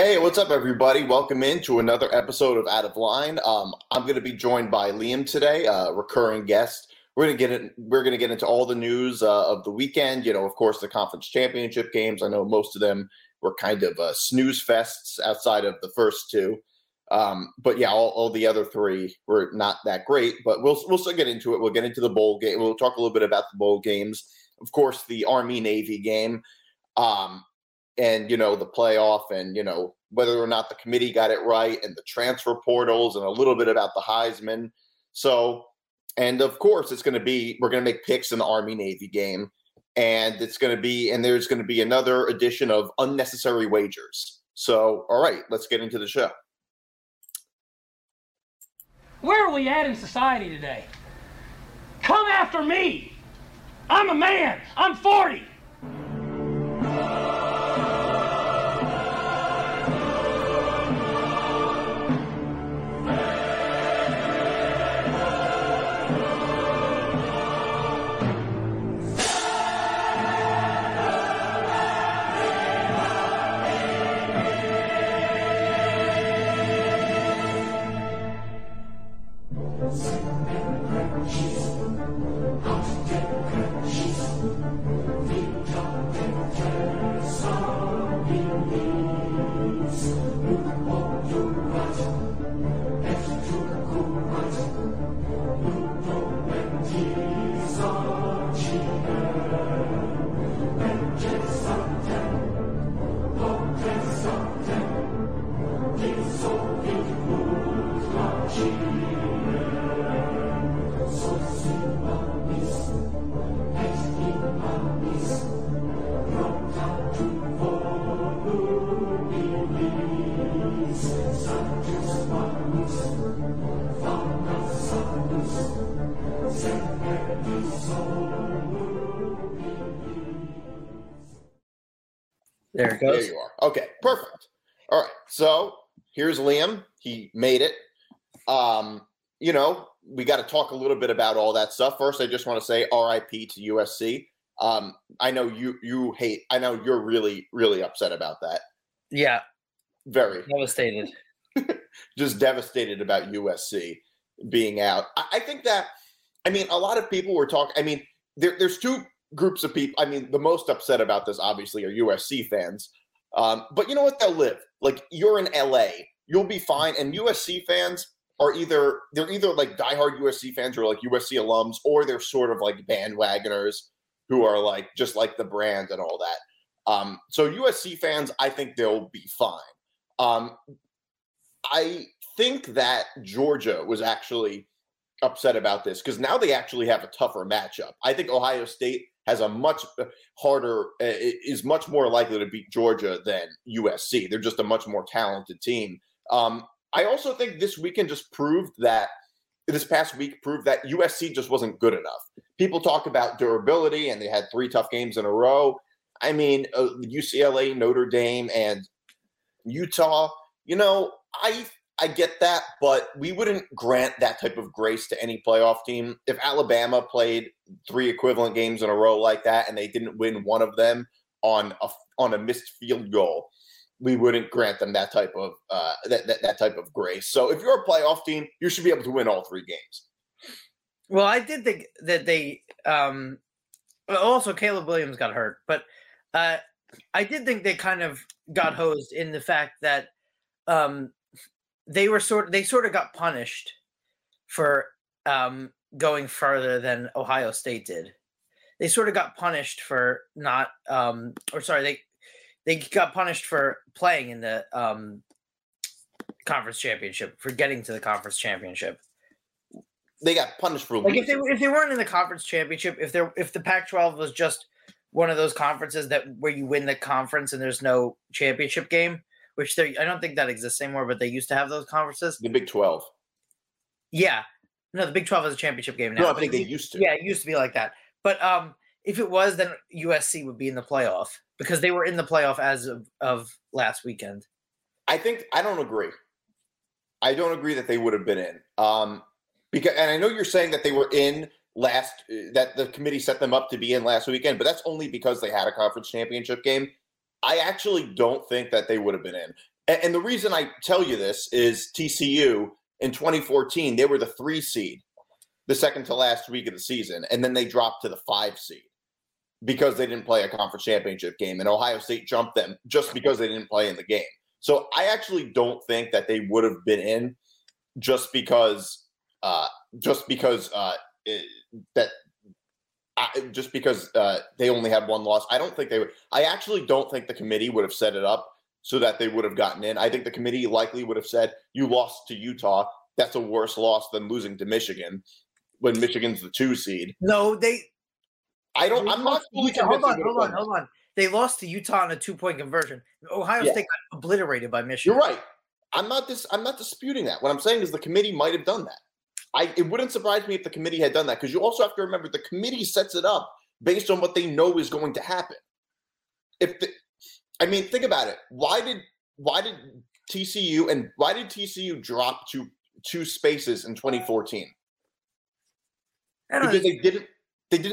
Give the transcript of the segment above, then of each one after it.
Hey, what's up, everybody? Welcome in to another episode of Out of Line. I'm going to be joined by Liam today, a recurring guest. We're going to get into all the news of the weekend. You know, of course, the conference championship games. I know most of them were kind of snooze fests outside of the first two. But yeah, all the other three were not that great. But we'll still get into it. We'll get into the bowl game. We'll talk a little bit about the bowl games. Of course, the Army-Navy game. And, you know, the playoff and, you know, whether or not the committee got it right and the transfer portals and a little bit about the Heisman. So, and of course, we're going to make picks in the Army-Navy game. And there's going to be another edition of Unnecessary Wagers. So, all right, let's get into the show. Where are we at in society today? Come after me. I'm a man. I'm 40. There it goes. There you are. Okay, perfect. All right, so here's Liam. He made it. You know, we got to talk a little bit about all that stuff. First, I just want to say RIP to USC. I know you hate. I know you're really, really upset about that. Yeah. Very. Devastated. Just devastated about USC being out. I think that, I mean, a lot of people were talking. I mean, there's two groups of people. I mean, the most upset about this, obviously, are USC fans. But you know what? They'll live. Like, you're in LA. You'll be fine. And USC fans are either like diehard USC fans or like USC alums, or they're sort of like bandwagoners who are like just like the brand and all that. So USC fans, I think they'll be fine. I think that Georgia was actually upset about this because now they actually have a tougher matchup. I think Ohio State has a much harder, is much more likely to beat Georgia than USC. They're just a much more talented team. I also think this weekend just proved that, this past week proved that USC just wasn't good enough. People talk about durability and they had three tough games in a row. I mean, UCLA, Notre Dame, and Utah, you know, I get that, but we wouldn't grant that type of grace to any playoff team. If Alabama played three equivalent games in a row like that and they didn't win one of them on a missed field goal, we wouldn't grant them that type of that type of grace. So if you're a playoff team, you should be able to win all three games. Well, I did think that they also Caleb Williams got hurt, but I did think they kind of got hosed in the fact that they sort of got punished for going further than Ohio State did. They sort of got punished for not they got punished for playing in the conference championship, for getting to the conference championship. They got punished for losing. Like if they weren't in the conference championship, if the Pac-12 was just one of those conferences where you win the conference and there's no championship game, which I don't think that exists anymore, but they used to have those conferences. The Big 12. Yeah. No, the Big 12 has a championship game now. No, I think they used to. Yeah, it used to be like that. But if it was, then USC would be in the playoff because they were in the playoff as of last weekend. I don't agree that they would have been in. And I know you're saying that they were in that the committee set them up to be in last weekend, but that's only because they had a conference championship game. I actually don't think that they would have been in. And the reason I tell you this is TCU in 2014, they were the 3 seed the second to last week of the season, and then they dropped to the 5 seed because they didn't play a conference championship game, and Ohio State jumped them just because they didn't play in the game. So I actually don't think that they would have been in just because they only had one loss. I don't think they would. I actually don't think the committee would have set it up so that they would have gotten in. I think the committee likely would have said, you lost to Utah. That's a worse loss than losing to Michigan when Michigan's the 2 seed. No, they – I don't – I'm not fully convinced. Hold on. They lost to Utah on a 2-point conversion. Ohio State got obliterated by Michigan. You're right. I'm not disputing that. What I'm saying is the committee might have done that. It wouldn't surprise me if the committee had done that, because you also have to remember the committee sets it up based on what they know is going to happen. Think about it. Why did TCU and why did TCU drop to 2 spaces in 2014? Because they didn't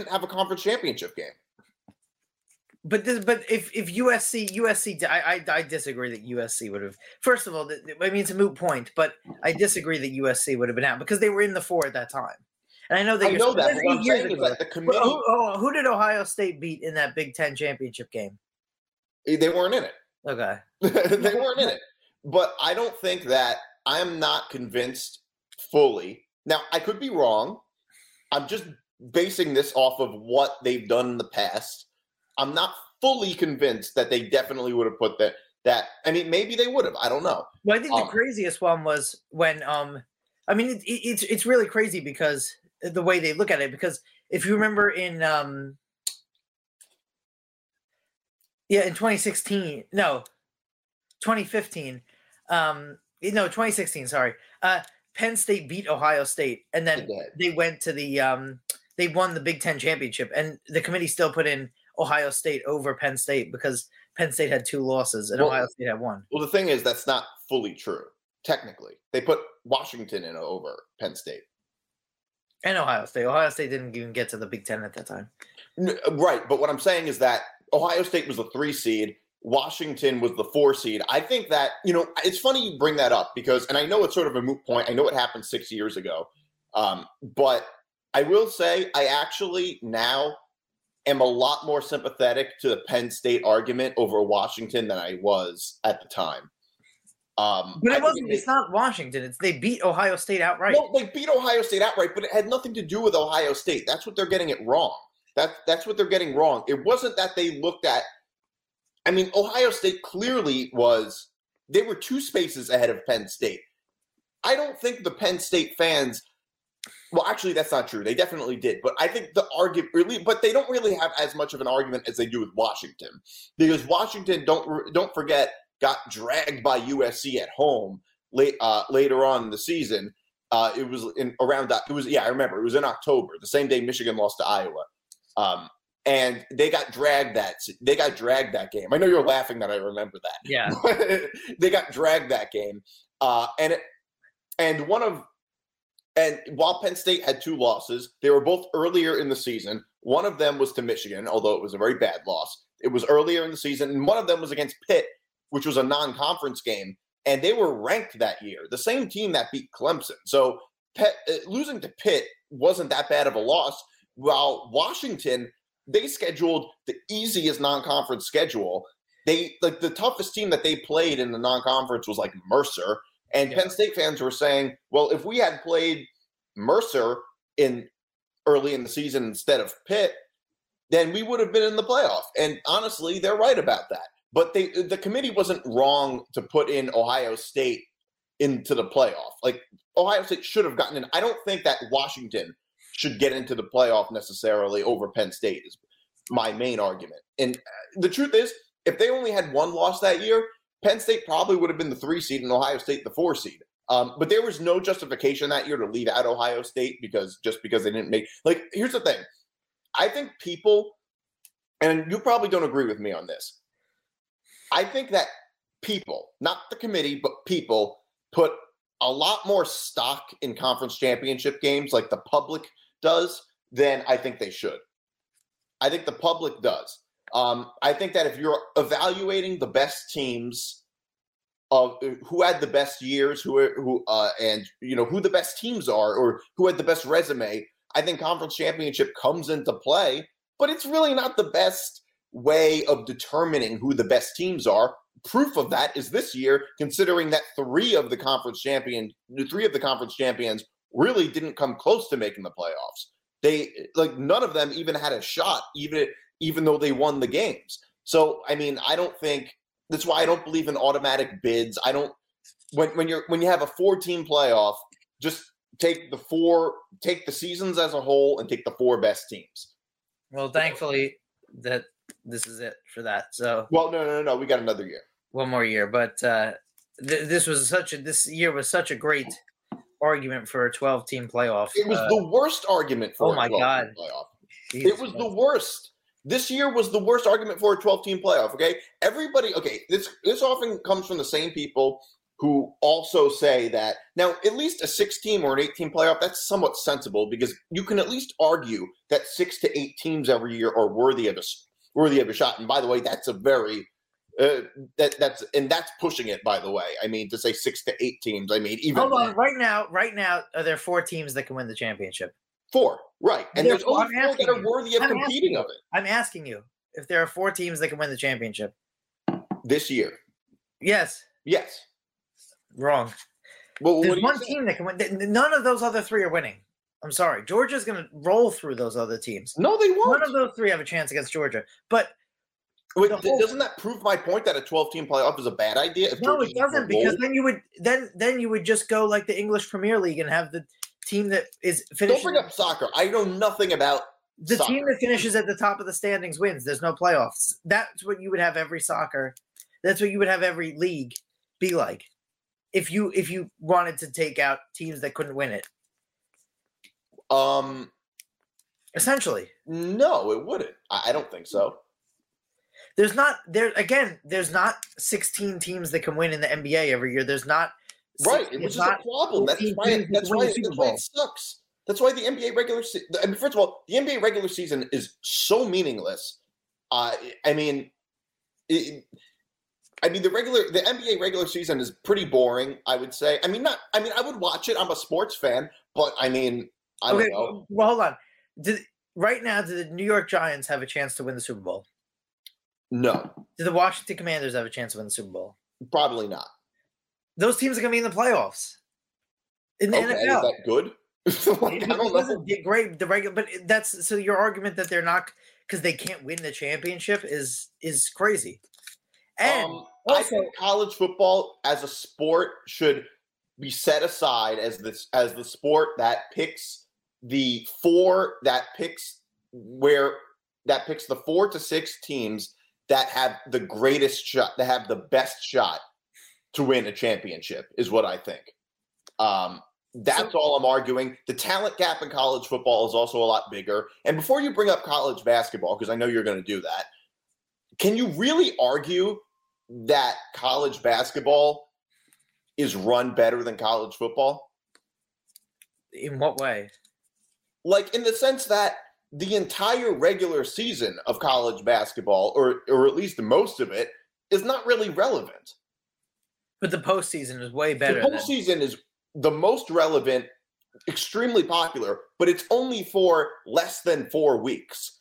have a conference championship game. But if USC, I disagree that USC would have. First of all, it's a moot point, but I disagree that USC would have been out because they were in the 4 at that time. And I know that what I'm saying is that the committee. Who did Ohio State beat in that Big Ten championship game? They weren't in it. Okay. They weren't in it. But I don't think that I'm not convinced fully. Now, I could be wrong. I'm just basing this off of what they've done in the past. I'm not fully convinced that they definitely would have put that. I mean, maybe they would have. I don't know. Well, I think the craziest one was when it's really crazy because the way they look at it, because if you remember in 2016, Penn State beat Ohio State, and then they went to they won the Big Ten championship, and the committee still put in Ohio State over Penn State because Penn State had 2 losses and Ohio State had 1. Well, the thing is, that's not fully true. Technically, they put Washington in over Penn State and Ohio State. Ohio State didn't even get to the Big Ten at that time. Right. But what I'm saying is that Ohio State was the 3 seed. Washington was the 4 seed. I think that, it's funny you bring that up because, and I know it's sort of a moot point. I know it happened 6 years ago. But I will say I actually now am a lot more sympathetic to the Penn State argument over Washington than I was at the time. But it's not Washington. They beat Ohio State outright. No, they beat Ohio State outright, but it had nothing to do with Ohio State. That's what they're getting it wrong. That's what they're getting wrong. It wasn't that they looked at – Ohio State clearly was – they were 2 spaces ahead of Penn State. I don't think the Penn State fans – well, actually, that's not true. They definitely did. But I think the argument really, but they don't really have as much of an argument as they do with Washington, because Washington, don't forget, got dragged by USC at home later on in the season. I remember. It was in October, the same day Michigan lost to Iowa. And they got dragged that game. I know you're laughing that I remember that. Yeah. They got dragged that game. And while Penn State had 2 losses, they were both earlier in the season. One of them was to Michigan, although it was a very bad loss. It was earlier in the season, and one of them was against Pitt, which was a non-conference game, and they were ranked that year, the same team that beat Clemson. So losing to Pitt wasn't that bad of a loss, while Washington, they scheduled the easiest non-conference schedule. The toughest team that they played in the non-conference was Mercer. And Penn State fans were saying, well, if we had played Mercer early in the season instead of Pitt, then we would have been in the playoff. And honestly, they're right about that. But the committee wasn't wrong to put in Ohio State into the playoff. Ohio State should have gotten in. I don't think that Washington should get into the playoff necessarily over Penn State is my main argument. And the truth is, if they only had 1 loss that year, Penn State probably would have been the 3 seed and Ohio State the 4 seed. But there was no justification that year to leave out Ohio State because they didn't make – here's the thing. I think people – and you probably don't agree with me on this. I think that people, not the committee, but people put a lot more stock in conference championship games like the public does than I think they should. I think the public does. I think that if you're evaluating the best teams of who had the best years, and you know who the best teams are, or who had the best resume. I think conference championship comes into play, but it's really not the best way of determining who the best teams are. Proof of that is this year, considering that three of the conference champions really didn't come close to making the playoffs. They none of them even had a shot, even though they won the games. So I mean, I don't think that's why I don't believe in automatic bids. I don't when you have a 4-team playoff, just take the seasons as a whole and take the 4 best teams. Well, thankfully that this is it for that. So well, no, we got another year, one more year. But this year was such a great argument for a 12-team playoff. It was the worst argument for. Oh my God! Jesus, it was the worst. This year was the worst argument for a 12-team playoff. Okay, everybody. Okay, this often comes from the same people who also say that now at least a 6-team or an 8-team playoff, that's somewhat sensible because you can at least argue that 6 to 8 teams every year are worthy of a shot. And by the way, that's a very that's pushing it. By the way, I mean to say 6 to 8 teams. I mean even right now, are there 4 teams that can win the championship? 4, right? And there's only 4 that are worthy of competing of it. I'm asking you if there are 4 teams that can win the championship this year. Yes. Wrong. Well, there's one team that can win. None of those other 3 are winning. I'm sorry. Georgia's going to roll through those other teams. No, they won't. None of those 3 have a chance against Georgia. But wait, doesn't that prove my point that a 12-team playoff is a bad idea? No, it doesn't, because then you would just go like the English Premier League and have the team that is finishing. Don't bring up soccer. I know nothing about the soccer. Team that finishes at the top of the standings wins. There's no playoffs. That's what you would have every soccer. That's what you would have every league be like. If you wanted to take out teams that couldn't win it, essentially, no, it wouldn't. I don't think so. There's not 16 teams that can win in the NBA every year. There's not right, which is a problem. That's why it sucks. That's why the NBA regular season. I mean, first of all, the NBA regular season is so meaningless. The NBA regular season is pretty boring, I would say. I would watch it. I'm a sports fan, but I don't know. Well, hold on. Do the New York Giants have a chance to win the Super Bowl? No. Do the Washington Commanders have a chance to win the Super Bowl? Probably not. Those teams are going to be in the playoffs. In the NFL. Is that good? Great. But that's so your argument that they're not because they can't win the championship is crazy. And also, I think college football as a sport should be set aside as the sport that picks the 4 that picks the 4 to 6 teams that have the greatest shot, that have the best shot to win a championship is what I think. That's all I'm arguing. The talent gap in college football is also a lot bigger. And before you bring up college basketball, because I know you're going to do that, can you really argue that college basketball is run better than college football? In what way? In the sense that the entire regular season of college basketball, or at least most of it, is not really relevant. But the postseason is way better. The postseason is the most relevant, extremely popular, but it's only for less than 4 weeks.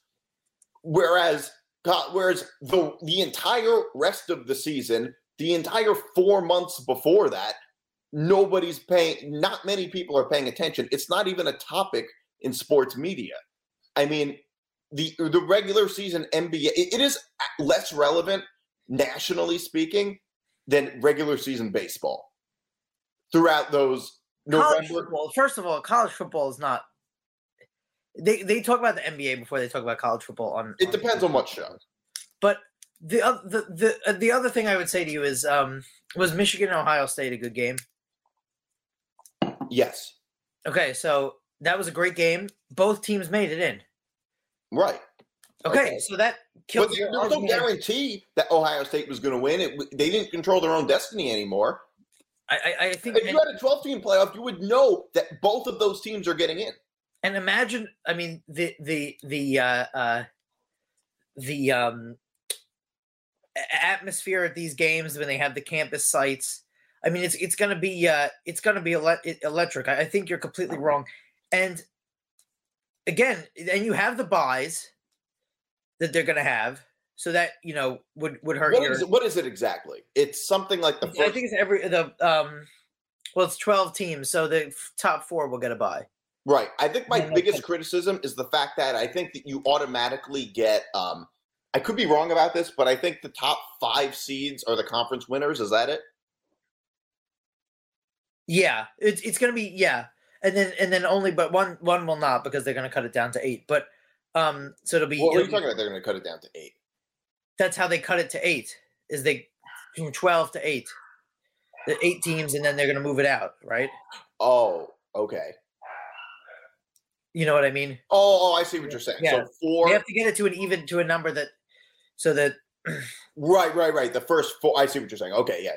Whereas the entire rest of the season, the entire 4 months before that, not many people are paying attention. It's not even a topic in sports media. I mean, the regular season NBA, it is less relevant, nationally speaking, than regular season baseball. Throughout those November. First of all, college football is not. They talk about the NBA before they talk about college football. It depends on what show. But the other thing I would say to you is, was Michigan and Ohio State a good game? Yes. Okay, so that was a great game. Both teams made it in. Right. Okay. So that killed. But there's no guarantee that Ohio State was going to win. They didn't control their own destiny anymore. I think if you had a 12-team playoff, you would know that both of those teams are getting in. And imagine, I mean, the atmosphere at these games when they have the campus sites I mean, it's going to be electric. I think you're completely wrong. And again, and you have the buys that they're going to have, so that, you know, would hurt. What is it exactly? It's something like the first. I think it's it's 12 teams, so the top four will get a bye. Right. I think my biggest criticism is the fact that I think that you automatically get I could be wrong about this, but I think the top 5 seeds are the conference winners. Is that it? Yeah, it's going to be, yeah. And then only, but one will not, because they're going to cut it down to 8. But so it'll be. What are you talking about? They're going to cut it down to 8. That's how they cut it to 8. Is they from 12 to 8, the 8 teams, and then they're going to move it out, right? Oh, okay. You know what I mean? Oh, I see what you're saying. Yeah. So 4. They have to get it to a number that, so that. Right. The first 4. I see what you're saying. Okay, yeah.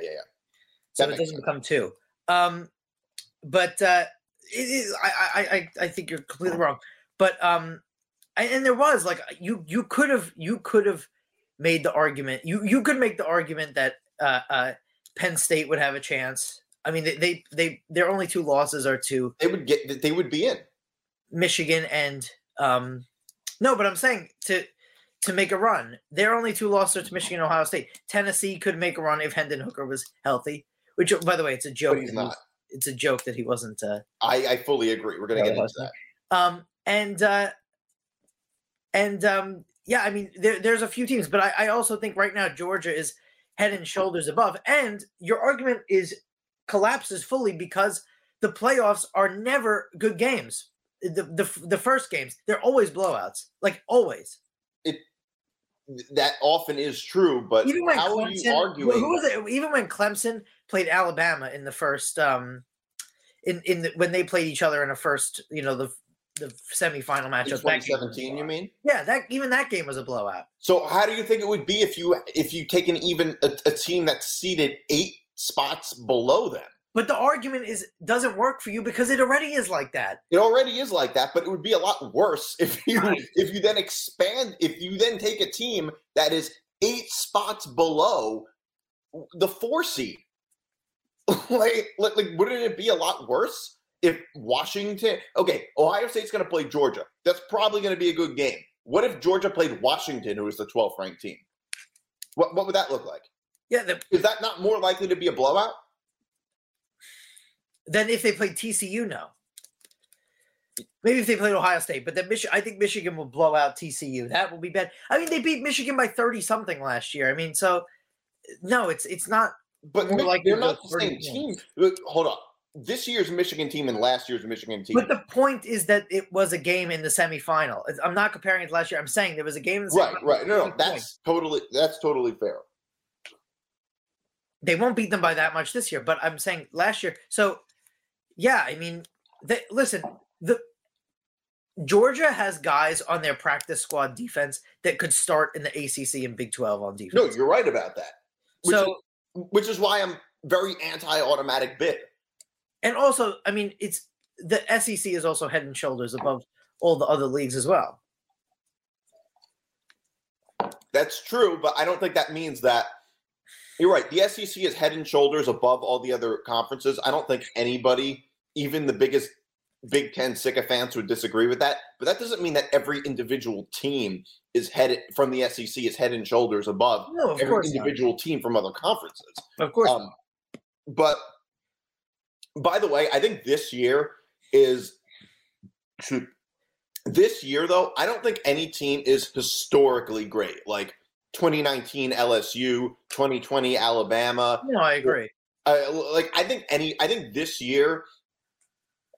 So it doesn't become 2. But it is. I think you're completely wrong. But and there was, like, you could have made the argument. You could make the argument that Penn State would have a chance. I mean, they their only 2 losses are to. They would be in. Michigan and no, but I'm saying to make a run. Their only 2 losses are to Michigan and Ohio State. Tennessee could make a run if Hendon Hooker was healthy, which, by the way, it's a joke. But he's not. It's a joke that he wasn't. I fully agree. We're going to get into that. Yeah, I mean, there's a few teams, but I also think right now Georgia is head and shoulders above, and your argument collapses fully because the playoffs are never good games. The first games, they're always blowouts, like always. That often is true, but even when how Clemson, are you arguing? Who was it? Even when Clemson played Alabama in the first, when they played each other in a first, you know, the semifinal matchup. 2017, you mean? Yeah, that game was a blowout. So how do you think it would be if you take an even a team that's seeded 8 spots below them? But the argument doesn't work for you because it already is like that. It already is like that, but it would be a lot worse if you then expand, if you then take a team that is 8 spots below the 4 seed. like wouldn't it be a lot worse if Washington? Okay, Ohio State's going to play Georgia. That's probably going to be a good game. What if Georgia played Washington, who is the 12th ranked team? What would that look like? Yeah, is that not more likely to be a blowout? Then if they played TCU, no. Maybe if they played Ohio State, but then I think Michigan will blow out TCU. That will be bad. I mean, they beat Michigan by 30-something last year. I mean, so no, it's not. But they're not the same team. Hold on. This year's Michigan team and last year's Michigan team. But the point is that it was a game in the semifinal. I'm not comparing it to last year. I'm saying there was a game in the semifinal. Right. No. That's totally fair. They won't beat them by that much this year, but I'm saying last year. So. Yeah, I mean, Georgia has guys on their practice squad defense that could start in the ACC and Big 12 on defense. No, you're right about that. Which is why I'm very anti-automatic bid. And also, I mean, it's the SEC is also head and shoulders above all the other leagues as well. That's true, but I don't think that means that. You're right. The SEC is head and shoulders above all the other conferences. I don't think anybody, even the biggest Big Ten sycophants, would disagree with that. But that doesn't mean that every individual team is from the SEC is head and shoulders above every individual team from other conferences. Of course. But by the way, I think this year, though, I don't think any team is historically great. Like 2019 LSU, 2020 Alabama. No, I agree. I think this year,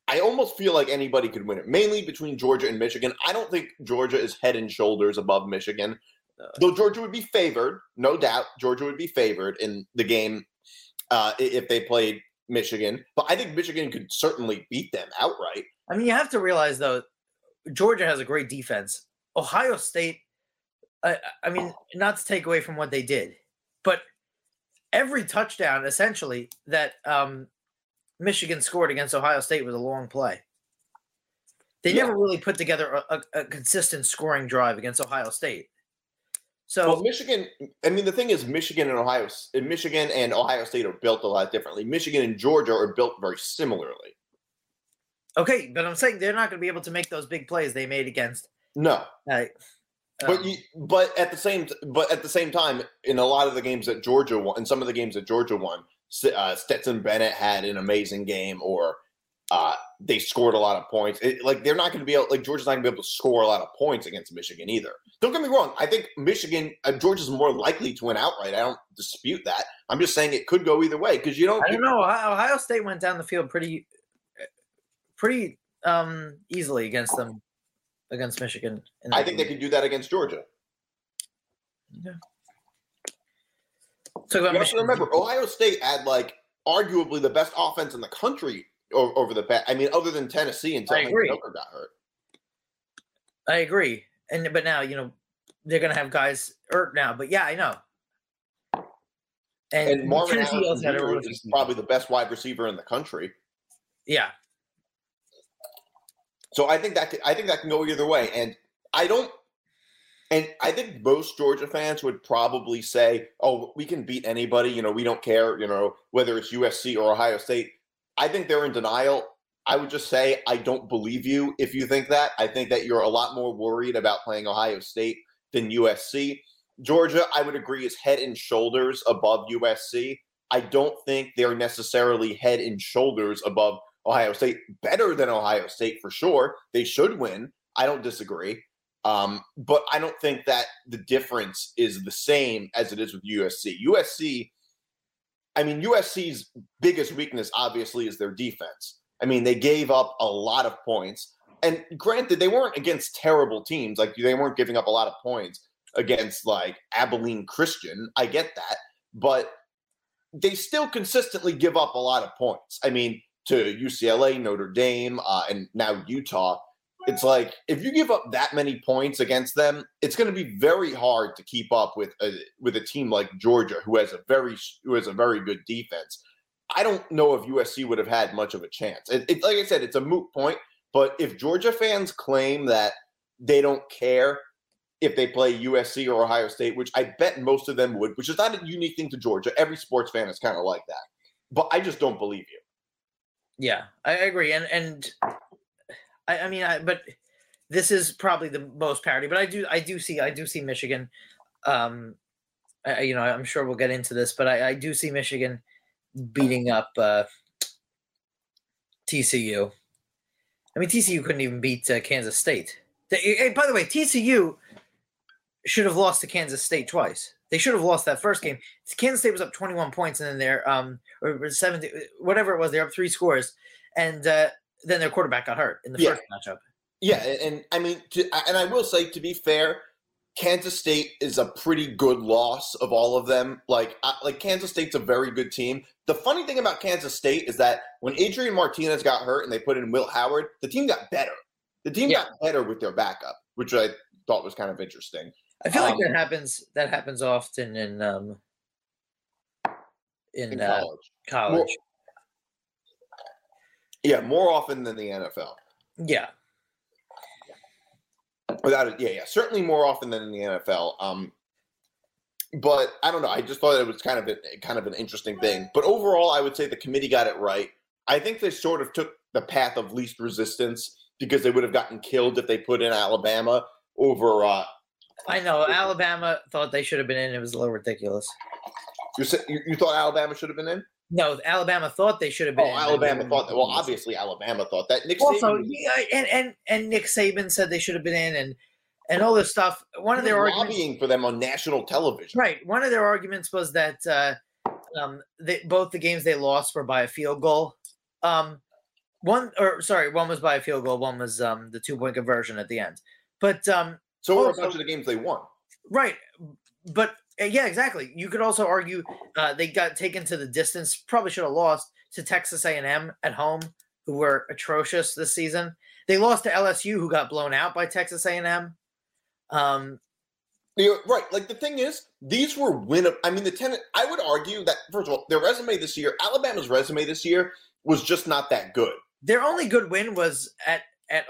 I almost feel like anybody could win it, mainly between Georgia and Michigan. I don't think Georgia is head and shoulders above Michigan, though Georgia would be favored, no doubt. Georgia would be favored in the game if they played Michigan. But I think Michigan could certainly beat them outright. I mean, you have to realize, though, Georgia has a great defense. Ohio State, I mean, not to take away from what they did, but every touchdown, essentially, that Michigan scored against Ohio State was a long play. They never really put together a consistent scoring drive against Ohio State. So well, Michigan, I mean, the thing is, Michigan and Ohio State are built a lot differently. Michigan and Georgia are built very similarly. Okay, but I'm saying they're not going to be able to make those big plays they made against. No, but at the same time, in a lot of the games that Georgia won, in some of the games that Georgia won, Stetson Bennett had an amazing game, or they scored a lot of points. Georgia's not going to be able to score a lot of points against Michigan either. Don't get me wrong. I think Georgia's more likely to win outright. I don't dispute that. I'm just saying it could go either way because I don't know. Ohio State went down the field pretty easily against Michigan. I think they can do that against Georgia. Yeah. So you have to remember, Ohio State had arguably the best offense in the country over the past. I mean, other than Tennessee until Hendon Hooker got hurt. I agree, but now they're going to have guys hurt now. But yeah, I know. And Marvin Allen is probably the best wide receiver in the country. Yeah. So I think that can go either way, and I think most Georgia fans would probably say, "Oh, we can beat anybody. We don't care. Whether it's USC or Ohio State." I think they're in denial. I would just say I don't believe you if you think that. I think that you're a lot more worried about playing Ohio State than USC. Georgia, I would agree, is head and shoulders above USC. I don't think they're necessarily head and shoulders above Ohio State, better than Ohio State for sure. They should win. I don't disagree. But I don't think that the difference is the same as it is with USC. USC's biggest weakness, obviously, is their defense. I mean, they gave up a lot of points. And granted, they weren't against terrible teams. They weren't giving up a lot of points against, Abilene Christian. I get that. But they still consistently give up a lot of points. I mean, to UCLA, Notre Dame, and now Utah, it's if you give up that many points against them, it's going to be very hard to keep up with a team like Georgia, who has a very good defense. I don't know if USC would have had much of a chance. It, like I said, it's a moot point. But if Georgia fans claim that they don't care if they play USC or Ohio State, which I bet most of them would, which is not a unique thing to Georgia. Every sports fan is kind of like that. But I just don't believe you. Yeah, I agree, and I mean, but this is probably the most parity. But I do see Michigan. I'm sure we'll get into this, but I do see Michigan beating up TCU. I mean, TCU couldn't even beat Kansas State. Hey, by the way, TCU should have lost to Kansas State twice. They should have lost that first game. Kansas State was up 21 points, and then they're or 70, whatever it was. They're up 3 scores, and then their quarterback got hurt in the first matchup. Yeah, and I mean, I will say, to be fair, Kansas State is a pretty good loss of all of them. Kansas State's a very good team. The funny thing about Kansas State is that when Adrian Martinez got hurt and they put in Will Howard, the team got better. The team got better with their backup, which I thought was kind of interesting. I feel like that happens often in college. More often than the NFL. Yeah. Without it, yeah. Certainly more often than in the NFL. But I don't know. I just thought it was kind of an interesting thing. But overall, I would say the committee got it right. I think they sort of took the path of least resistance because they would have gotten killed if they put in Alabama over I know. Alabama thought they should have been in. It was a little ridiculous. You thought Alabama should have been in? No, Alabama thought they should have been in. Alabama thought that. Well, obviously Alabama thought that. And Nick Saban said they should have been in and all this stuff. One of their arguments, lobbying for them on national television. Right. One of their arguments was that both the games they lost were by a field goal. One was by a field goal. One was the 2-point conversion at the end. But so were a bunch of the games they won. Right. But, yeah, exactly. You could also argue they got taken to the distance, probably should have lost to Texas A&M at home, who were atrocious this season. They lost to LSU, who got blown out by Texas A&M. Right. The thing is, these were I would argue that, first of all, their resume this year, Alabama's resume this year, was just not that good. Their only good win was at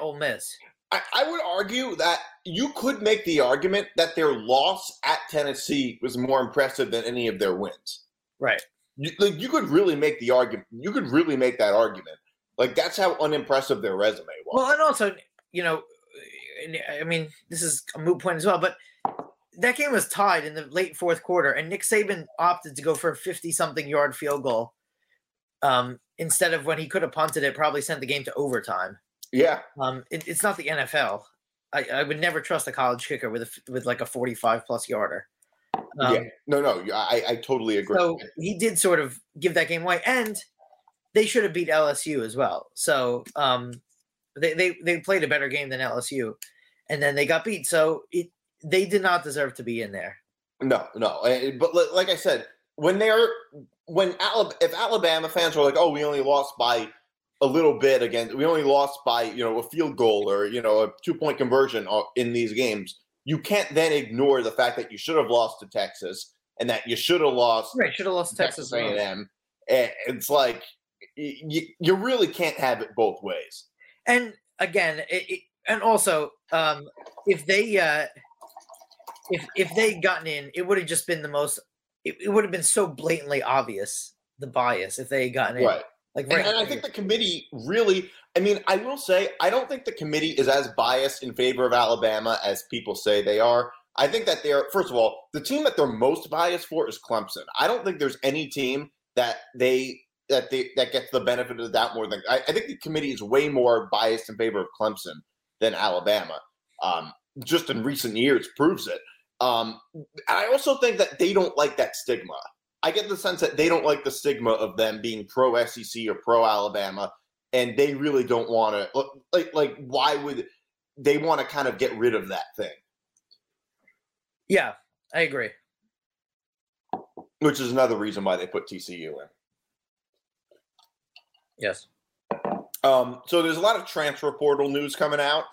Ole Miss. I would argue that you could make the argument that their loss at Tennessee was more impressive than any of their wins. Right. You could really make the argument. You could really make that argument. Like, that's how unimpressive their resume was. Well, and also, you know, I mean, this is a moot point as well, but that game was tied in the late fourth quarter, and Nick Saban opted to go for a 50-something yard field goal instead of when he could have punted it, probably sent the game to overtime. Yeah. It's not the NFL. I would never trust a college kicker with like a 45-plus yarder. Yeah. No. I totally agree. So he did sort of give that game away, and they should have beat LSU as well. So they played a better game than LSU, and then they got beat. So they did not deserve to be in there. No. But like I said, if Alabama fans were like, "Oh, we only lost by a little bit against, we only lost by, you know, a field goal or, you know, a 2-point conversion in these games," you can't then ignore the fact that you should have lost to Texas and that you should have lost. Right, should have lost to Texas A&M. It's like you really can't have it both ways. And again, if they'd gotten in, it would have just been the most. It would have been so blatantly obvious the bias if they had gotten in. Right. And I think the committee really – I mean, I will say I don't think the committee is as biased in favor of Alabama as people say they are. I think that they're – first of all, the team that they're most biased for is Clemson. I don't think there's any team that gets the benefit of the doubt more than – I think the committee is way more biased in favor of Clemson than Alabama. Just in recent years proves it. I also think that they don't like that stigma. I get the sense that they don't like the stigma of them being pro-SEC or pro-Alabama, and they really don't want to – like, why would they want to kind of get rid of that thing? Yeah, I agree. Which is another reason why they put TCU in. Yes. So there's a lot of transfer portal news coming out.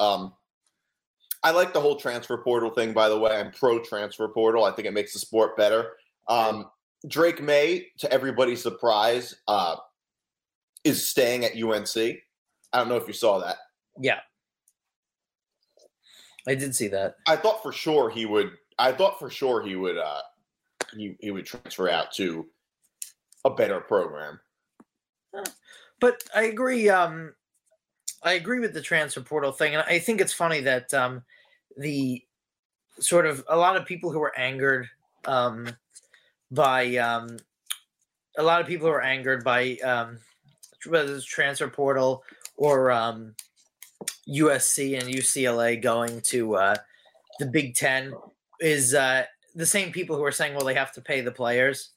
I like the whole transfer portal thing, by the way. I'm pro-transfer portal. I think it makes the sport better. Drake May, to everybody's surprise, is staying at UNC. I don't know if you saw that. Yeah. I did see that. I thought for sure he would he would transfer out to a better program. But I agree with the transfer portal thing, and I think it's funny that the sort of a lot of people who were angered by whether it's transfer portal or USC and UCLA going to the Big Ten is the same people who are saying, well, they have to pay the players.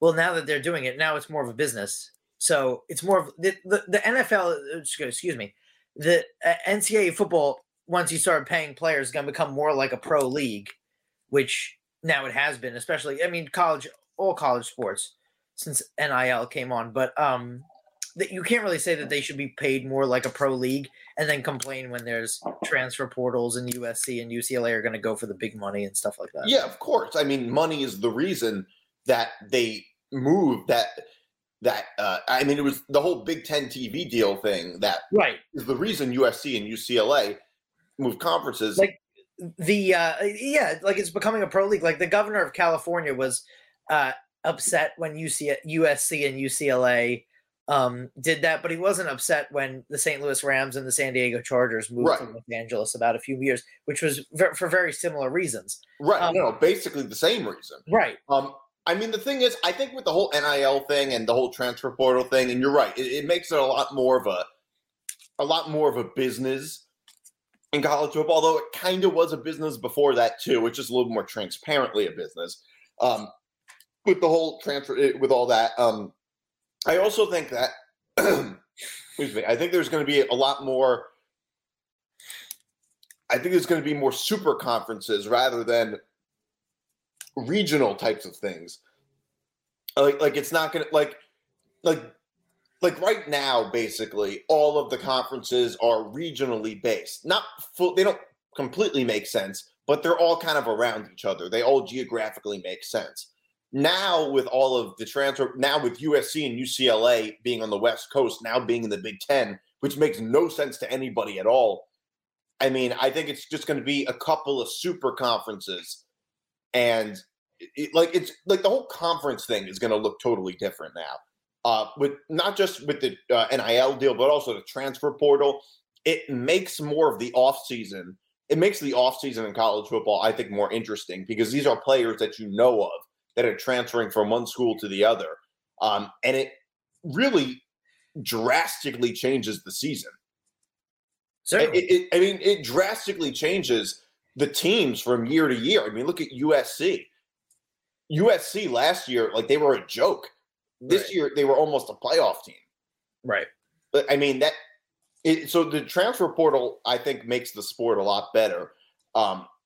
Well, now that they're doing it, now it's more of a business. So it's more of the NFL, excuse me, the NCAA football, once you start paying players, is going to become more like a pro league, which now it has been, especially, I mean, all college sports since NIL came on, but that you can't really say that they should be paid more like a pro league and then complain when there's transfer portals and USC and UCLA are going to go for the big money and stuff like that. Yeah, of course. I mean, money is the reason that they moved I mean, it was the whole Big Ten TV deal thing that right. is the reason USC and UCLA moved conferences. Like the like it's becoming a pro league. Like the governor of California was upset when USC and UCLA did that, but he wasn't upset when the St. Louis Rams and the San Diego Chargers moved right. from Los Angeles about a few years, which was for very similar reasons. Right. Basically the same reason. Right. I mean, the thing is, I think with the whole NIL thing and the whole transfer portal thing, and you're right, it makes it a lot more of a business in college football, although it kind of was a business before that too, which is a little more transparently a business. With the whole transfer, with all that, I also think that, excuse me, I think there's going to be more super conferences rather than regional types of things. Like it's not going to, like right now, basically, all of the conferences are regionally based. Not full, they don't completely make sense, but they're all kind of around each other. They all geographically make sense. Now with all of the transfer, now with USC and UCLA being on the West Coast, now being in the Big Ten, which makes no sense to anybody at all, I mean, I think it's just going to be a couple of super conferences, and it's like the whole conference thing is going to look totally different now. With not just with the NIL deal, but also the transfer portal, it makes more of the offseason. It makes the offseason in college football, I think, more interesting because these are players that you know of that are transferring from one school to the other, and it really drastically changes the season. It drastically changes the teams from year to year. I mean, look at USC. USC last year, like, they were a joke. This year, they were almost a playoff team. Right. But, I mean, so the transfer portal, I think, makes the sport a lot better,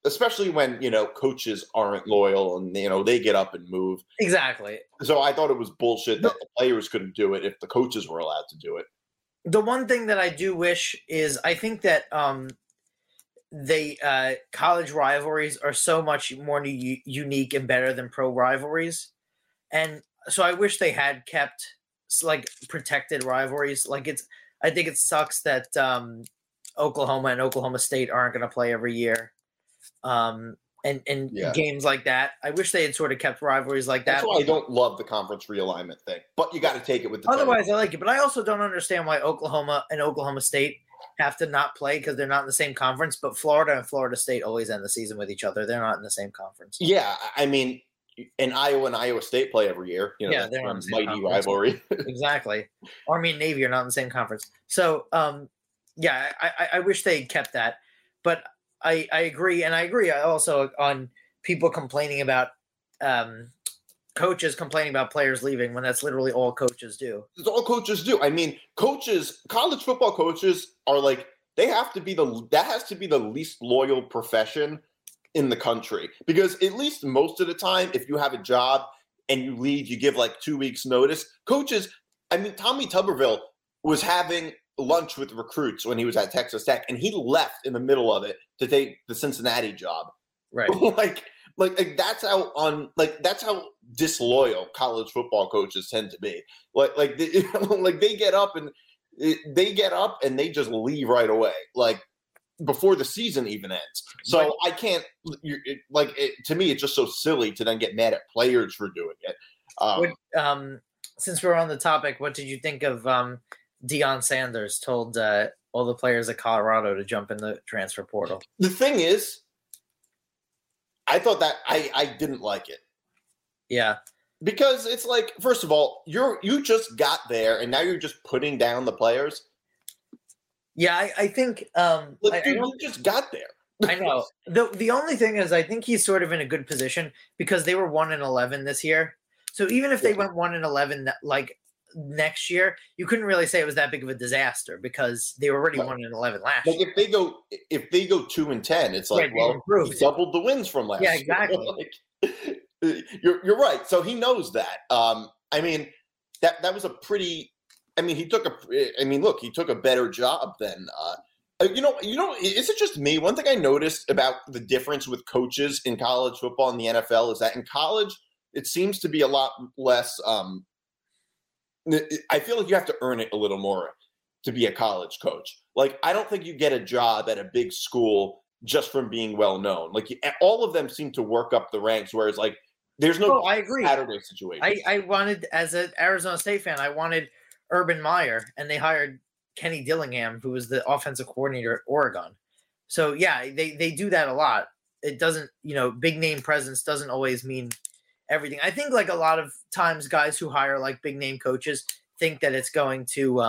especially when, coaches aren't loyal and, they get up and move. Exactly. So I thought it was bullshit that the players couldn't do it if the coaches were allowed to do it. The one thing that I do wish is I think that college rivalries are so much more unique and better than pro rivalries. And so I wish they had kept, protected rivalries. I think it sucks that Oklahoma and Oklahoma State aren't going to play every year, and games like that. I wish they had sort of kept rivalries like that. That's why I don't love the conference realignment thing, but you got to take it with the otherwise team. I like it, but I also don't understand why Oklahoma and Oklahoma State have to not play because they're not in the same conference, but Florida and Florida State always end the season with each other. They're not in the same conference. Yeah, I mean, and Iowa and Iowa State play every year. They're not in the same mighty conference. Rivalry. Exactly. Army and Navy are not in the same conference. So, I wish they kept that. But I agree, and I agree also on people complaining about coaches complaining about players leaving when that's literally all coaches do. It's all coaches do. I mean, college football coaches are that has to be the least loyal profession in the country, because at least most of the time, if you have a job and you leave, you give 2 weeks notice. Coaches, I mean, Tommy Tuberville was having lunch with recruits when he was at Texas Tech, and he left in the middle of it to take the Cincinnati job. Right. That's how disloyal college football coaches tend to be. They get up and they just leave right away. Before the season even ends. So I can't to me, it's just so silly to then get mad at players for doing it. Since we're on the topic, what did you think of Deion Sanders told all the players at Colorado to jump in the transfer portal? The thing is, I thought that I didn't like it. Yeah. Because it's first of all, you just got there and now you're just putting down the players. Yeah, I think you just got there. I know. The only thing is I think he's sort of in a good position because they were 1-11 this year. So even if they went 1-11 next year, you couldn't really say it was that big of a disaster because they were already 1-11 last year. If they go 2-10, it's you doubled the wins from last year. Yeah, exactly. You're right. So he knows that. I mean, that was a pretty. I mean, he took a better job than. Is it just me? One thing I noticed about the difference with coaches in college football and the NFL is that in college it seems to be a lot less. I feel like you have to earn it a little more to be a college coach. I don't think you get a job at a big school just from being well known. All of them seem to work up the ranks, whereas there's no Saturday situation. I wanted, as an Arizona State fan, I wanted Urban Meyer, and they hired Kenny Dillingham, who was the offensive coordinator at Oregon. So yeah, they do that a lot. It doesn't, big name presence doesn't always mean everything. I think a lot of times guys who hire big name coaches think that it's going to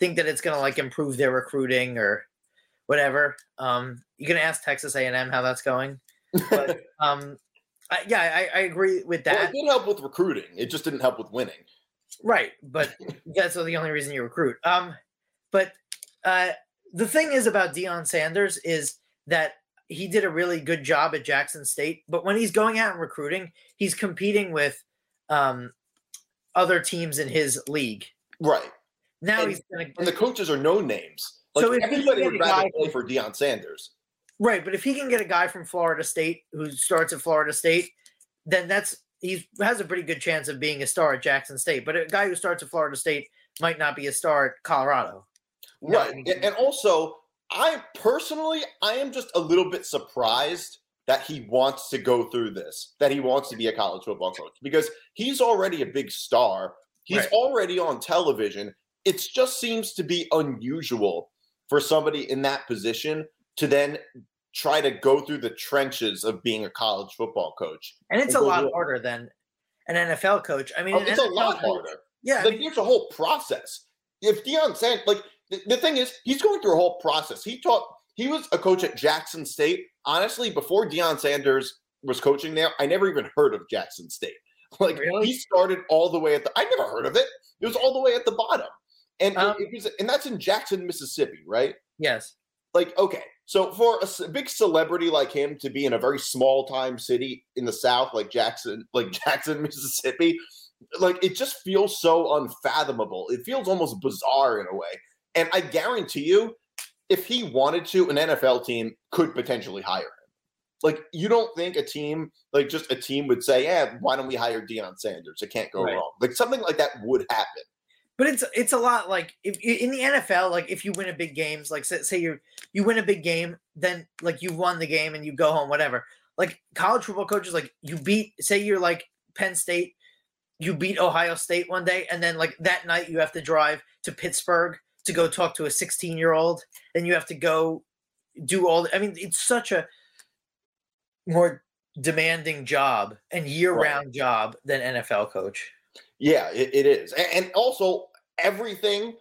improve their recruiting or whatever. You can ask Texas A&M how that's going. But I agree with that. Well, it did help with recruiting. It just didn't help with winning. Right, but that's the only reason you recruit. But the thing is about Deion Sanders is that he did a really good job at Jackson State, but when he's going out and recruiting, he's competing with other teams in his league. Right. Now and the coaches are no names. So everybody would rather play for Deion Sanders. Right, but if he can get a guy from Florida State who starts at Florida State, then he has a pretty good chance of being a star at Jackson State, but a guy who starts at Florida State might not be a star at Colorado. Right. And also, I am just a little bit surprised that he wants to go through this, that he wants to be a college football coach, because he's already a big star. He's already on television. It just seems to be unusual for somebody in that position to then try to go through the trenches of being a college football coach. And it's a lot harder than an NFL coach. I mean, it's a lot harder. Yeah. Like, there's a whole process. If Deion Sanders, like, the thing is, he's going through a whole process. He was a coach at Jackson State. Honestly, before Deion Sanders was coaching there, I never even heard of Jackson State. Like, really? He started all the way at I never heard of it. It was all the way at the bottom. And and that's in Jackson, Mississippi, right? Yes. Like, okay. So for a big celebrity like him to be in a very small-time city in the South, like Jackson, Mississippi, like, it just feels so unfathomable. It feels almost bizarre in a way. And I guarantee you, if he wanted to, an NFL team could potentially hire him. Like, you don't think a team, like just a team would say, yeah, why don't we hire Deion Sanders? It can't go wrong. Like, something like that would happen. But it's a lot like if in the NFL, like if you win a big game, like say you win a big game, then like you won the game and you go home, whatever. Like college football coaches, like you're like Penn State, you beat Ohio State one day, and then like that night you have to drive to Pittsburgh to go talk to a 16-year-old, and you have to go do all the, I mean, it's such a more demanding job and year-round job than NFL coach. Yeah, it is. And also, everything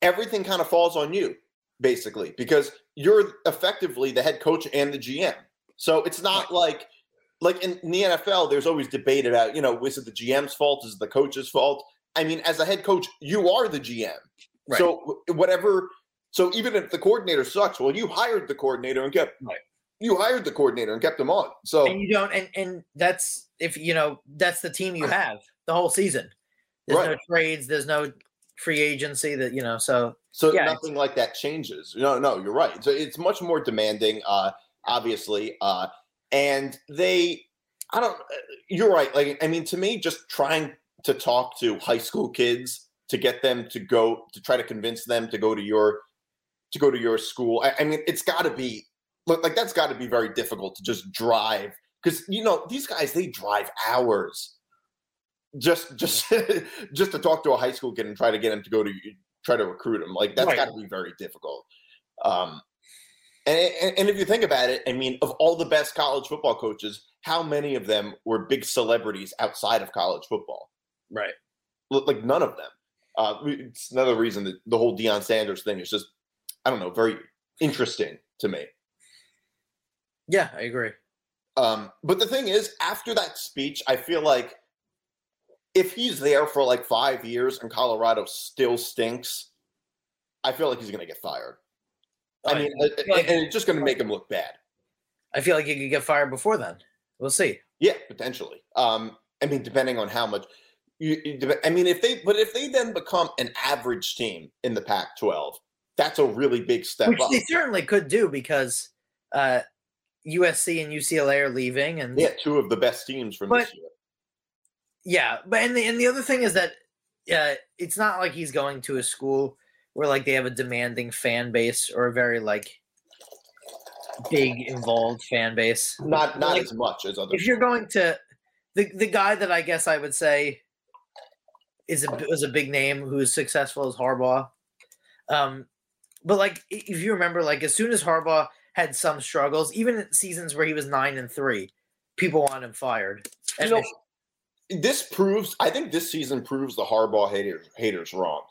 kind of falls on you, basically, because you're effectively the head coach and the GM. So it's not like in the NFL, there's always debate about, you know, is it the GM's fault? Is it the coach's fault? I mean, as a head coach, you are the GM. Right. So even if the coordinator sucks, well, you hired the coordinator and kept them on. So and that's, if you know, that's the team you have the whole season. There's no trades, there's no free agency that, you know, so yeah, nothing like that changes. No, you're right. So it's much more demanding, obviously. And you're right. Like, I mean, to me, just trying to talk to high school kids to get them to go, to try to convince them to go to your school. I mean, it's gotta be like, that's gotta be very difficult to just drive. 'Cause you know, these guys, they drive hours just to talk to a high school kid and try to get him to try to recruit him. Like, that's gotta be very difficult. And if you think about it, I mean, of all the best college football coaches, how many of them were big celebrities outside of college football? Right. Like, none of them. It's another reason that the whole Deion Sanders thing is just, I don't know, very interesting to me. Yeah, I agree. But the thing is, after that speech, I feel like if he's there for like 5 years and Colorado still stinks, I feel like he's going to get fired. I mean, and it's just going to make him look bad. I feel like he could get fired before then. We'll see. Yeah, potentially. I mean, depending on how much. If they then become an average team in the Pac-12, that's a really big step up. They certainly could do, because USC and UCLA are leaving, and two of the best teams from this year. Yeah, but and the other thing is that it's not like he's going to a school where like they have a demanding fan base or a very like big involved fan base. Not like, as much as other. If you're going to the guy that I guess I would say was a big name who is successful as Harbaugh. But like, if you remember, like as soon as Harbaugh had some struggles, even seasons where he was 9-3, people wanted him fired. And I think this season proves the Harbaugh haters wrong.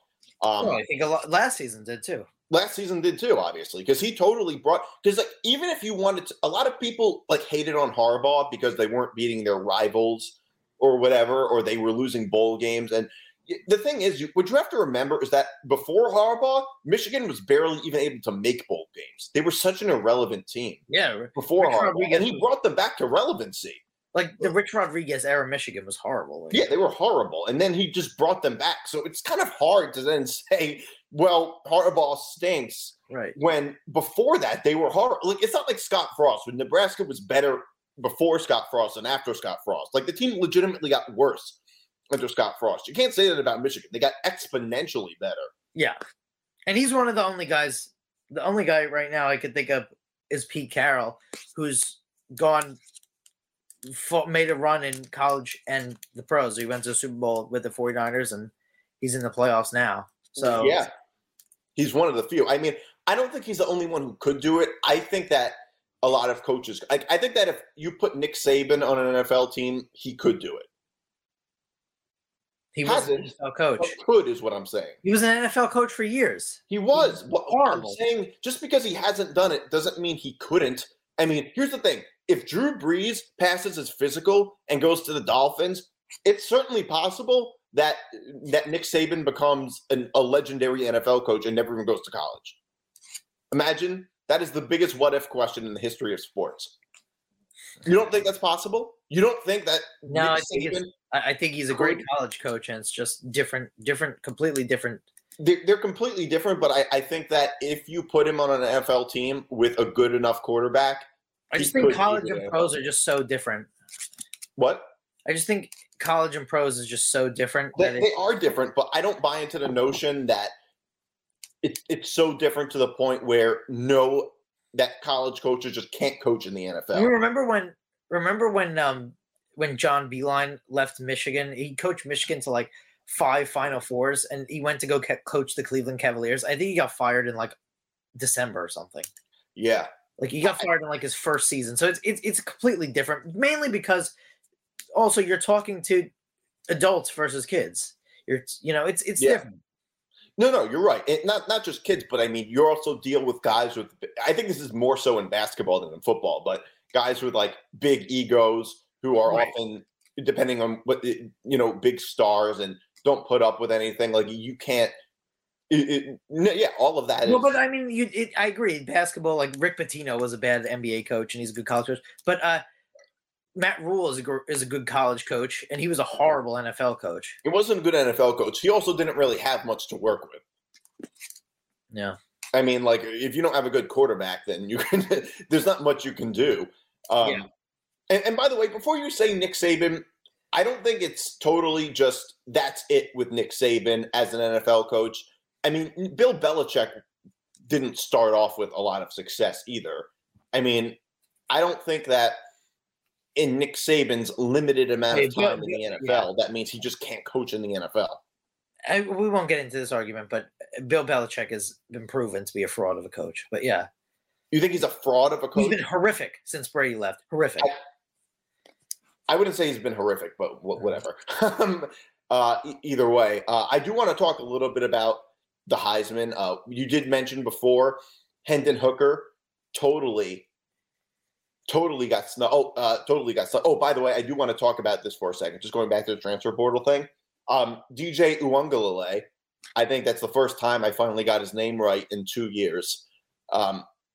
I think a lot last season did too. Obviously, because he totally even if you wanted to, a lot of people like hated on Harbaugh because they weren't beating their rivals or whatever, or they were losing bowl games. And the thing is, what you have to remember is that before Harbaugh, Michigan was barely even able to make bowl games. They were such an irrelevant team. Yeah, before Harbaugh, and he brought them back to relevancy. Like the Rich Rodriguez era, Michigan was horrible. Like, yeah, they were horrible. And then he just brought them back. So it's kind of hard to then say, well, Harbaugh stinks. Right. When before that, they were horrible. Like, it's not like Scott Frost, when Nebraska was better before Scott Frost and after Scott Frost. Like, the team legitimately got worse under Scott Frost. You can't say that about Michigan. They got exponentially better. Yeah. And he's one of the only guys the only guy right now I could think of is Pete Carroll, who's gone, made a run in college and the pros. He went to the Super Bowl with the 49ers, and he's in the playoffs now. So yeah, he's one of the few. I mean, I don't think he's the only one who could do it. I think that a lot of coaches – I think that if you put Nick Saban on an NFL team, he could do it. He was an NFL coach. Could is what I'm saying. He was an NFL coach for years. He was. But I'm saying just because he hasn't done it doesn't mean he couldn't. I mean, here's the thing. If Drew Brees passes his physical and goes to the Dolphins, it's certainly possible that Nick Saban becomes a legendary NFL coach and never even goes to college. Imagine that is the biggest what-if question in the history of sports. You don't think that's possible? You don't think that? No, I think he's a great college coach, and it's just different, completely different. They're completely different, but I think that if you put him on an NFL team with a good enough quarterback, I just think college and pros are just so different. What? I just think college and pros is just so different. They are different, but I don't buy into the notion that it's so different to the point where that college coaches just can't coach in the NFL. You remember when John Beilein left Michigan? He coached Michigan to like 5 Final Fours, and he went to go coach the Cleveland Cavaliers. I think he got fired in like December or something. Yeah, like he got fired in like his first season. So it's completely different, mainly because also you're talking to adults versus kids. It's different. No, you're right. Not just kids, but I mean, you also deal with guys with – I think this is more so in basketball than in football, but guys with, like, big egos who are often, depending on what – big stars and don't put up with anything. Like, you can't – all of that. Well, but, I mean, I agree. Basketball, like, Rick Pitino was a bad NBA coach, and he's a good college coach. But Matt Rule is a good college coach, and he was a horrible NFL coach. He wasn't a good NFL coach. He also didn't really have much to work with. Yeah. I mean, like, if you don't have a good quarterback, then there's not much you can do. Yeah. And by the way, before you say Nick Saban, I don't think it's totally just that's it with Nick Saban as an NFL coach. I mean, Bill Belichick didn't start off with a lot of success either. I mean, I don't think that – in Nick Saban's limited amount of time in the NFL, that means he just can't coach in the NFL. We won't get into this argument, but Bill Belichick has been proven to be a fraud of a coach. But yeah. You think he's a fraud of a coach? He's been horrific since Brady left. Horrific. I wouldn't say he's been horrific, but whatever. Either way, I do want to talk a little bit about the Heisman. You did mention before, Hendon Hooker totally got snubbed. Oh, by the way, I do want to talk about this for a second. Just going back to the transfer portal thing. DJ Uwangalele, I think that's the first time I finally got his name right in 2 years. It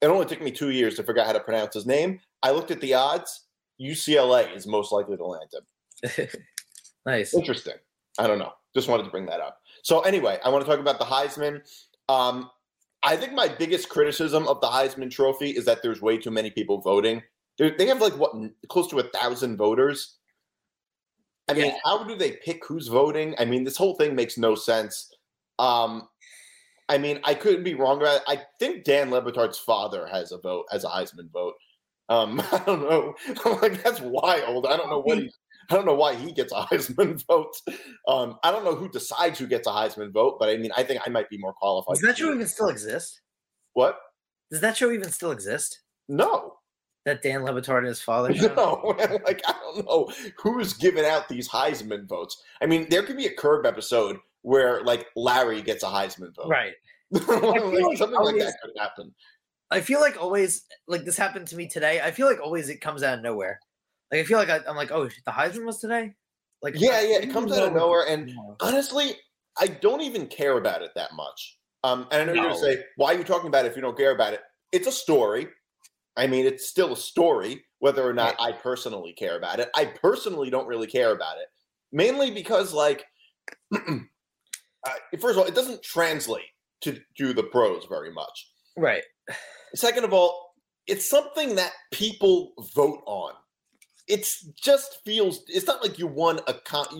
only took me 2 years to figure out how to pronounce his name. I looked at the odds. UCLA is most likely to land him. Nice. Interesting. I don't know. Just wanted to bring that up. So anyway, I want to talk about the Heisman. I think my biggest criticism of the Heisman Trophy is that there's way too many people voting. They have like close to 1,000 voters. I mean, how do they pick who's voting? I mean, this whole thing makes no sense. I mean, I couldn't be wrong about it. I think Dan Le Batard's father has a vote as a Heisman vote. I don't know. I'm like, that's wild. I don't know why he gets a Heisman vote. I don't know who decides who gets a Heisman vote, but I mean, I think I might be more qualified. Does that show even still exist? What? Does that show even still exist? No. That Dan Le Batard and his father? No, like I don't know who's giving out these Heisman votes. I mean, there could be a Curb episode where like Larry gets a Heisman vote, right? That could happen. I feel like always, like this happened to me today. I feel like always it comes out of nowhere. Like I feel like I'm like, oh, the Heisman was today. Like it comes out of nowhere, and honestly, I don't even care about it that much. And I know you're gonna say, why are you talking about it if you don't care about it? It's a story. I mean, it's still a story, whether or not I personally care about it. I personally don't really care about it, mainly because, like, first of all, it doesn't translate to the pros very much. Right. Second of all, it's something that people vote on. It's not like you won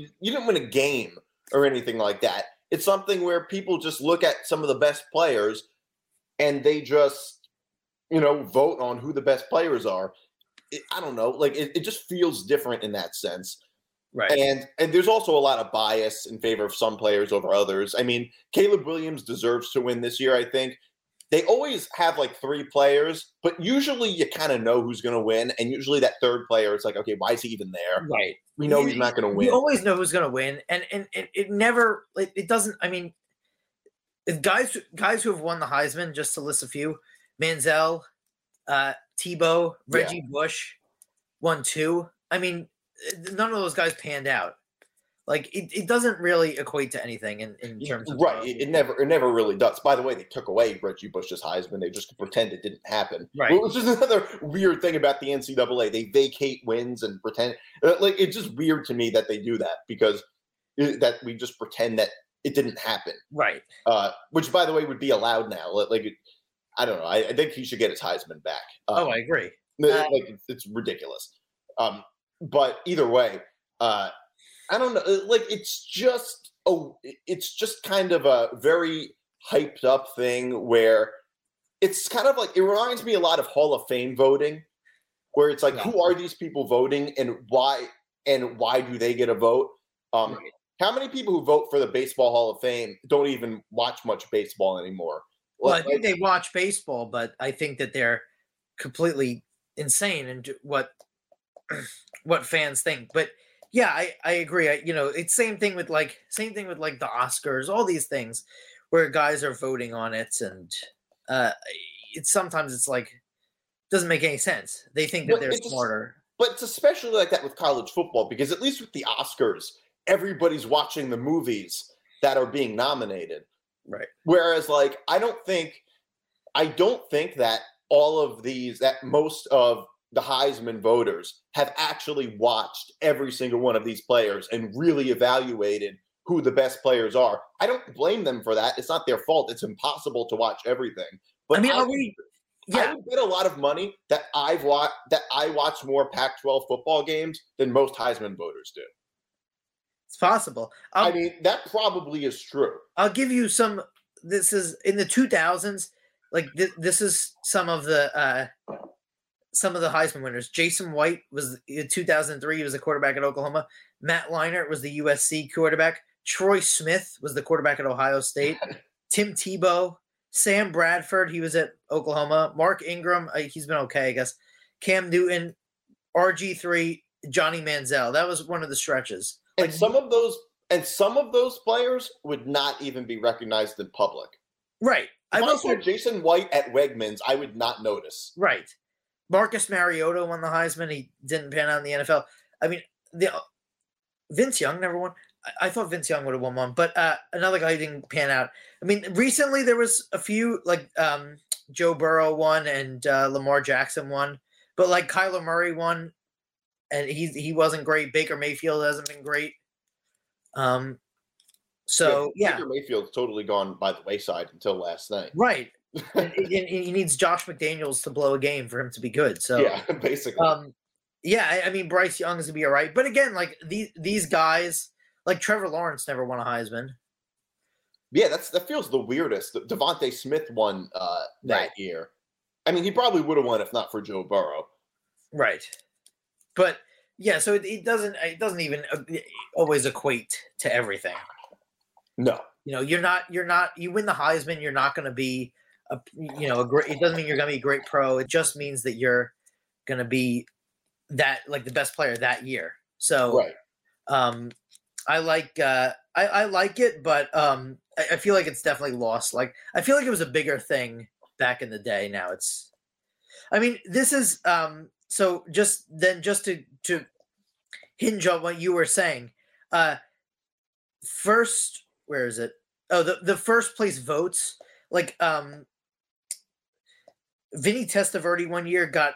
you didn't win a game or anything like that. It's something where people just look at some of the best players and they just, you know, vote on who the best players are. I don't know. Like, it just feels different in that sense. Right. And there's also a lot of bias in favor of some players over others. I mean, Caleb Williams deserves to win this year, I think. They always have, like, three players, but usually you kind of know who's going to win, and usually that third player is like, okay, why is he even there? Right. We know he's not going to win. You always know who's going to win, and it never – it doesn't – I mean, guys who have won the Heisman, just to list a few, Manziel, Tebow, Reggie Bush won two. I mean, none of those guys panned out. Like, it doesn't really equate to anything in terms of... Right, it never really does. By the way, they took away Reggie Bush's Heisman. They just pretend it didn't happen. Right. Which is another weird thing about the NCAA. They vacate wins and pretend... Like, it's just weird to me that they do that, because that we just pretend that it didn't happen. Right. Which, by the way, would be allowed now. Like, I don't know. I think he should get his Heisman back. I agree. Like, it's ridiculous. But either way... I don't know. Like, it's just kind of a very hyped up thing where it's kind of like, it reminds me a lot of Hall of Fame voting, where it's like, who are these people voting and why do they get a vote? How many people who vote for the Baseball Hall of Fame don't even watch much baseball anymore? Well, I think they watch baseball, but I think that they're completely insane in what fans think, but. Yeah, I agree. It's same thing with the Oscars, all these things where guys are voting on it, and it's sometimes it's like doesn't make any sense. They think that they're smarter. But it's especially like that with college football, because at least with the Oscars, everybody's watching the movies that are being nominated. Right. Whereas like I don't think that all of these that most of the Heisman voters have actually watched every single one of these players and really evaluated who the best players are. I don't blame them for that. It's not their fault. It's impossible to watch everything. But I mean, I would bet a lot of money that I watch more Pac-12 football games than most Heisman voters do. It's possible. That probably is true. I'll give you some. This is in the 2000s. Like this is some of the. Some of the Heisman winners. Jason White was in 2003. He was a quarterback at Oklahoma. Matt Leinart was the USC quarterback. Troy Smith was the quarterback at Ohio State. Tim Tebow, Sam Bradford. He was at Oklahoma. Mark Ingram. He's been okay, I guess. Cam Newton, RG3, Johnny Manziel. That was one of the stretches. And like, some of those players would not even be recognized in public. Right. If I saw Jason White at Wegmans, I would not notice. Right. Marcus Mariota won the Heisman. He didn't pan out in the NFL. I mean, Vince Young never won. I thought Vince Young would have won one, but another guy didn't pan out. I mean, recently there was a few, like Joe Burrow won and Lamar Jackson won. But, like, Kyler Murray won, and he wasn't great. Baker Mayfield hasn't been great. Baker Mayfield's totally gone by the wayside until last night. Right. and he needs Josh McDaniels to blow a game for him to be good. So yeah, basically. I mean, Bryce Young is gonna be all right, but again, like these guys, like Trevor Lawrence never won a Heisman. Yeah, that feels the weirdest. Devontae Smith won that year. I mean, he probably would have won if not for Joe Burrow. Right, but yeah, so it doesn't even always equate to everything. No, you're not. You win the Heisman, you're not going to be. It doesn't mean you're going to be a great pro. It just means that you're going to be that, like, the best player that year. So, right. I like it, but I feel like it's definitely lost. Like, I feel like it was a bigger thing back in the day. Now it's, I mean, this is so just to hinge on what you were saying. First, where is it? Oh, the first place votes, like. Vinny Testaverde one year got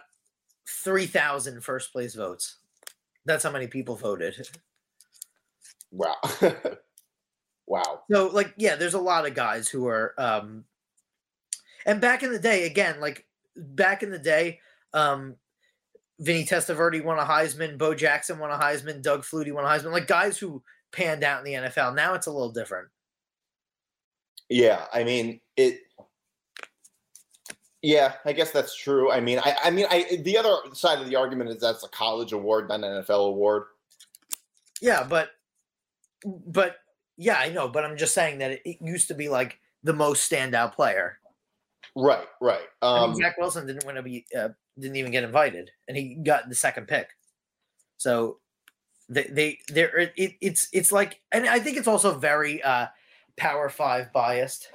3,000 first-place votes. That's how many people voted. Wow. Wow. So, like, yeah, there's a lot of guys who are and back in the day, again, like, Vinny Testaverde won a Heisman, Bo Jackson won a Heisman, Doug Flutie won a Heisman, like, guys who panned out in the NFL. Now it's a little different. Yeah, I mean, Yeah, I guess that's true. I mean, I mean, the other side of the argument is that's a college award, not an NFL award. Yeah, but yeah, I know. But I'm just saying that it used to be like the most standout player. Right, right. I mean, Zach Wilson didn't want to be, didn't even get invited, and he got the second pick. So it's like, and I think it's also very Power Five biased.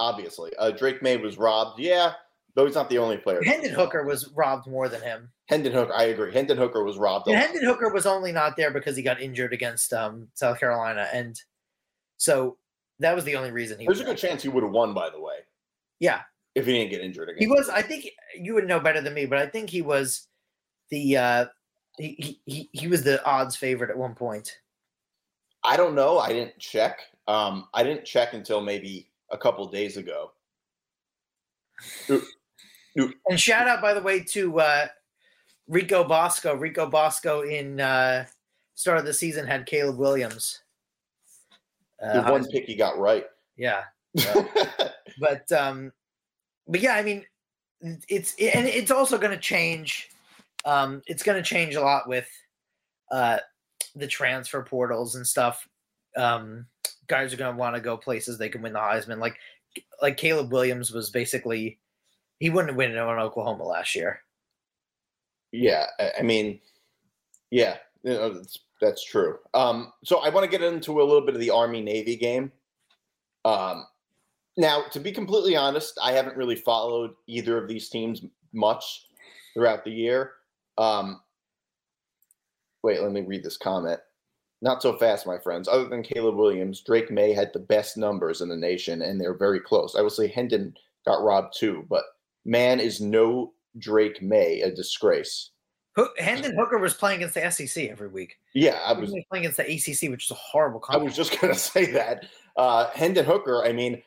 Obviously, Drake May was robbed. Yeah, though he's not the only player. Hendon Hooker was robbed more than him. Hendon Hooker, I agree. Hendon Hooker was robbed. Yeah, Hendon Hooker was only not there because he got injured against South Carolina, and so that was the only reason he. There's a good chance he would have won, by the way. Yeah, if he didn't get injured again. He was. I think you would know better than me, but I think he was the he was the odds favorite at one point. I don't know. I didn't check. I didn't check until maybe a couple days ago. And shout out, by the way, to Rico Bosco. Rico Bosco in start of the season had Caleb Williams. The one pick he got right. Yeah. But yeah, I mean, it's also going to change. It's going to change a lot with the transfer portals and stuff. Guys are going to want to go places they can win the Heisman. Like Caleb Williams was basically, he wouldn't win it on Oklahoma last year. Yeah. I mean, yeah, you know, that's true. So I want to get into a little bit of the Army-Navy game. Now, to be completely honest, I haven't really followed either of these teams much throughout the year. Wait, let me read this comment. Not so fast, my friends. Other than Caleb Williams, Drake May had the best numbers in the nation, and they're very close. I will say Hendon got robbed too, but man, is no Drake May a disgrace. Hendon Hooker was playing against the SEC every week. Yeah, I was playing against the ACC, which is a horrible comment. I was just going to say that. Hendon Hooker, I mean,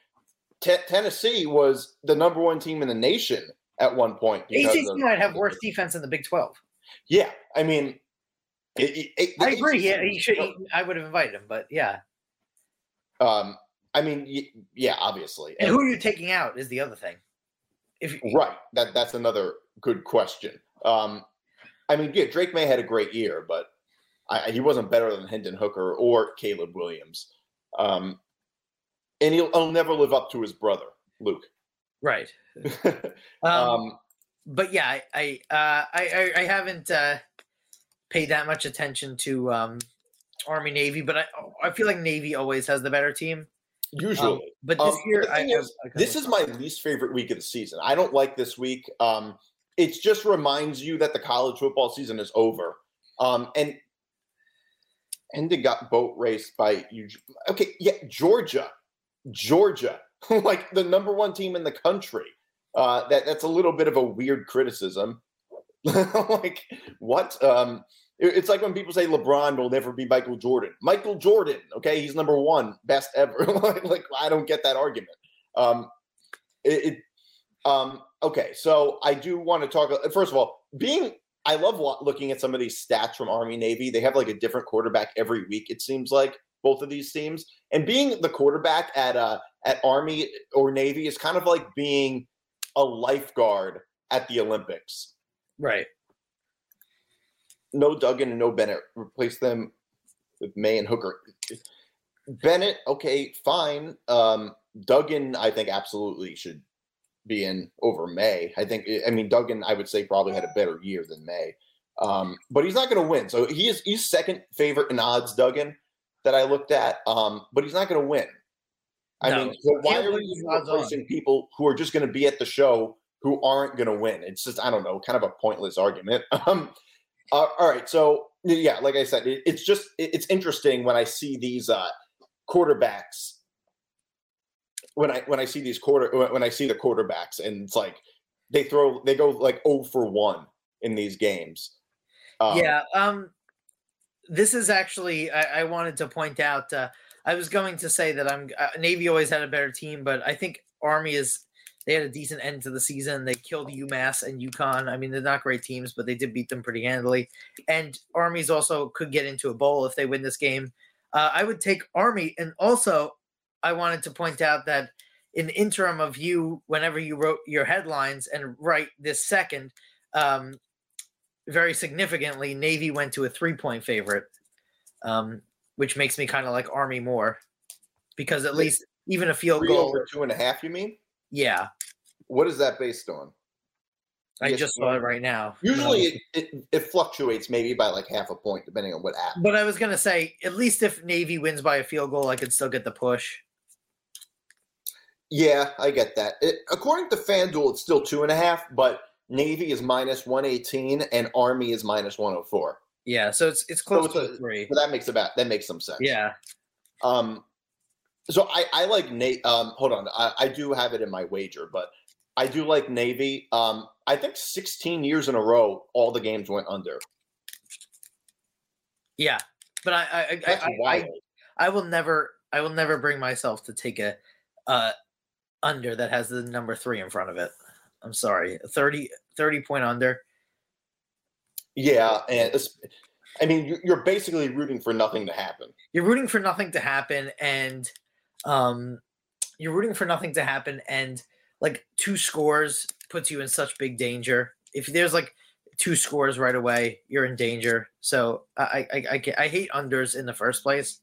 Tennessee was the number one team in the nation at one point. ACC might have worse defense in the Big 12. Yeah, I mean, I agree. ACC, yeah, he should. I would have invited him, but yeah. I mean, yeah, obviously. And who are you taking out is the other thing. Right, that's another good question. I mean, yeah, Drake May had a great year, but he wasn't better than Hendon Hooker or Caleb Williams. And he'll never live up to his brother, Luke. Right. But yeah, I haven't paid that much attention to Army Navy, but I feel like Navy always has the better team. Usually, but this year, this is my least favorite week of the season. I don't like this week. It just reminds you that the college football season is over. And they got boat raced by you. Okay, yeah, Georgia, like the number one team in the country. That's a little bit of a weird criticism. Like what? It's like when people say LeBron will never be Michael Jordan. Michael Jordan, okay, he's number one, best ever. Like I don't get that argument. Okay, so I do want to talk. First of all, I love looking at some of these stats from Army Navy. They have like a different quarterback every week. It seems like both of these teams, and being the quarterback at Army or Navy is kind of like being a lifeguard at the Olympics. Right. No Duggan and no Bennett. Replace them with May and Hooker. Bennett, okay, fine. Duggan, I think, absolutely should be in over May. Duggan, I would say, probably had a better year than May. But he's not going to win. So he's second favorite in odds, Duggan, that I looked at. But he's not going to win. I mean, so why are you replacing people who are just going to be at the show who aren't going to win? It's just, I don't know, kind of a pointless argument. All right. So, yeah, like I said, it's interesting when I see these quarterbacks. When I see the quarterbacks, and it's like they go like 0-for-1 in these games. This is actually I wanted to point out. I was going to say that Navy always had a better team, but I think Army they had a decent end to the season. They killed UMass and UConn. I mean, they're not great teams, but they did beat them pretty handily. And Army's also could get into a bowl if they win this game. I would take Army. And also I wanted to point out that in the interim of you, whenever you wrote your headlines and right this second, very significantly, Navy went to a 3-point favorite, which makes me kind of like Army more, because at least even a field goal over 2.5, you mean? Yeah. What is that based on? I just saw it right now. Usually it fluctuates maybe by like 0.5 point, depending on what happens. But I was going to say, at least if Navy wins by a field goal, I could still get the push. Yeah, I get that. According to FanDuel, it's still 2.5, but Navy is -118 and Army is -104. Yeah, so it's close to 3. So that makes some sense. Yeah. So I like Navy. Hold on, I do have it in my wager, but I do like Navy. I think 16 years in a row, all the games went under. Yeah, but I will never bring myself to take a under that has the number 3 in front of it. I'm sorry, 30-point under. Yeah, and I mean, you're basically rooting for nothing to happen. You're rooting for nothing to happen, and like 2 scores puts you in such big danger. If there's like 2 scores right away, you're in danger. So I hate unders in the first place,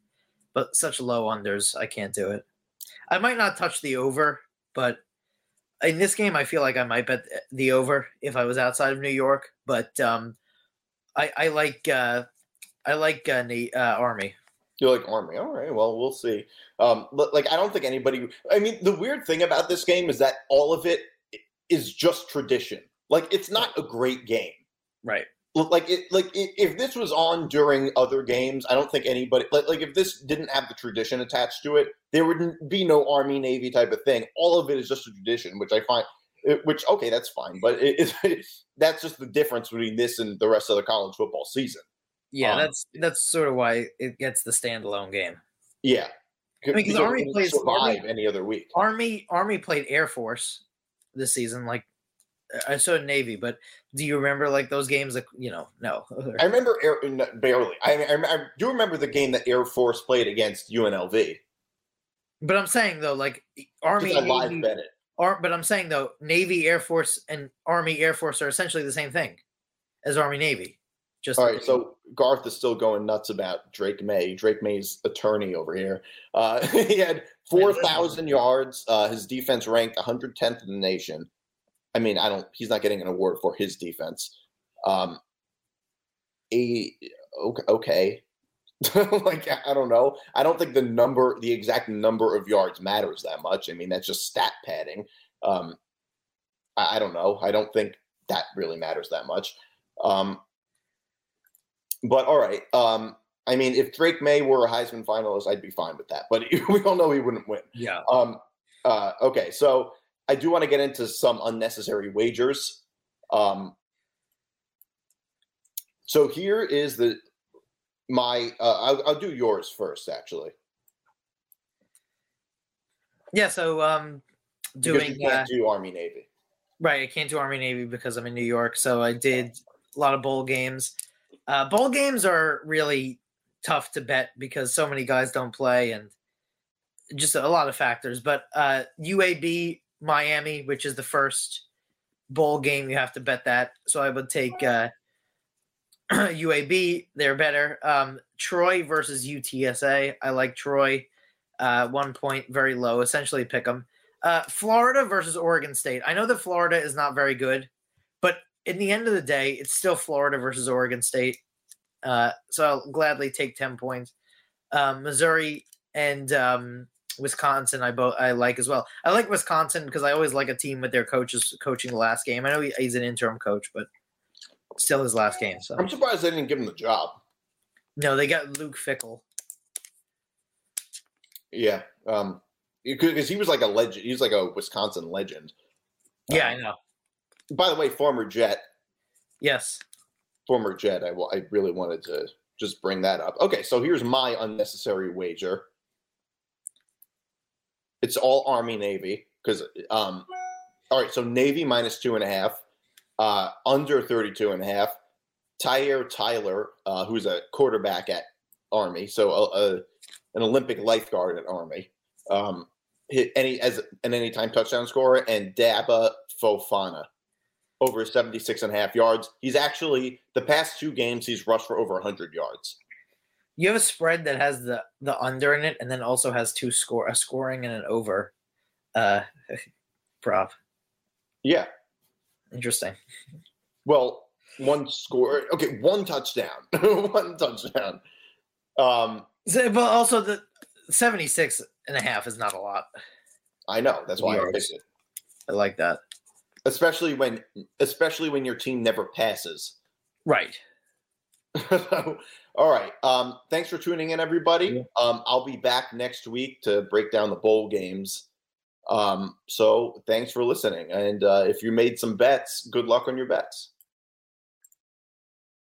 but such low unders, I can't do it. I might not touch the over, but in this game, I feel like I might bet the over if I was outside of New York. But I like Army. You like Army? All right. Well, we'll see. I don't think anybody. I mean, the weird thing about this game is that all of it is just tradition. Like, it's not a great game, right? If this was on during other games, I don't think anybody if this didn't have the tradition attached to it, there wouldn't be no Army Navy type of thing. All of it is just a tradition, which I find. Okay, that's fine, but that's just the difference between this and the rest of the college football season. Yeah, that's sort of why it gets the standalone game. Yeah, because Army plays any other week. Army played Air Force this season. Like, I saw Navy, but do you remember like those games? Like, no. I remember barely. I do remember the game that Air Force played against UNLV. But I'm saying though, like Army, I live bet it. But I'm saying, though, Navy, Air Force, and Army, Air Force are essentially the same thing as Army, Navy. All right, so Garth is still going nuts about Drake May. Drake May's attorney over here. He had 4,000 yards. His defense ranked 110th in the nation. I mean, he's not getting an award for his defense. Okay. I don't know. I don't think the exact number of yards matters that much. I mean, that's just stat padding. I don't know. I don't think that really matters that much. But all right. I mean, if Drake May were a Heisman finalist, I'd be fine with that. But we all know he wouldn't win. Yeah. Okay. So I do want to get into some unnecessary wagers. So here is I'll do yours first, actually. Yeah, so because you can't do Army Navy, right? I can't do Army Navy because I'm in New York. So I did a lot of bowl games. Bowl games are really tough to bet because so many guys don't play, and just a lot of factors. But UAB Miami, which is the first bowl game, you have to bet that. So I would take. UAB, they're better. Troy versus UTSA. I like Troy. 1 point, very low. Essentially pick them. Florida versus Oregon State. I know that Florida is not very good, but in the end of the day, it's still Florida versus Oregon State. So I'll gladly take 10 points. Missouri and Wisconsin I like as well. I like Wisconsin because I always like a team with their coaches coaching the last game. I know he's an interim coach, but still his last game. So I'm surprised they didn't give him the job. No, they got Luke Fickell. Yeah, because he was like a legend. He's like a Wisconsin legend. Yeah, I know. By the way, former Jet. Yes. Former Jet. I really wanted to just bring that up. Okay, so here's my unnecessary wager. It's all Army Navy because all right. So Navy -2.5. Under 32.5, Tyer Tyler, who's a quarterback at Army, so an Olympic lifeguard at Army. as an anytime touchdown scorer, and Daba Fofana, over 76.5 yards. He's actually, the past two games, he's rushed for over 100 yards. You have a spread that has the under in it, and then also has a scoring and an over prop. Yeah. Interesting. Well, one score. Okay, one touchdown. One touchdown. But also the 76.5 is not a lot. I know. That's why I picked it. I like that. Especially when your team never passes. Right. So, all right. Thanks for tuning in, everybody. Yeah. I'll be back next week to break down the bowl games. So thanks for listening. And if you made some bets, good luck on your bets.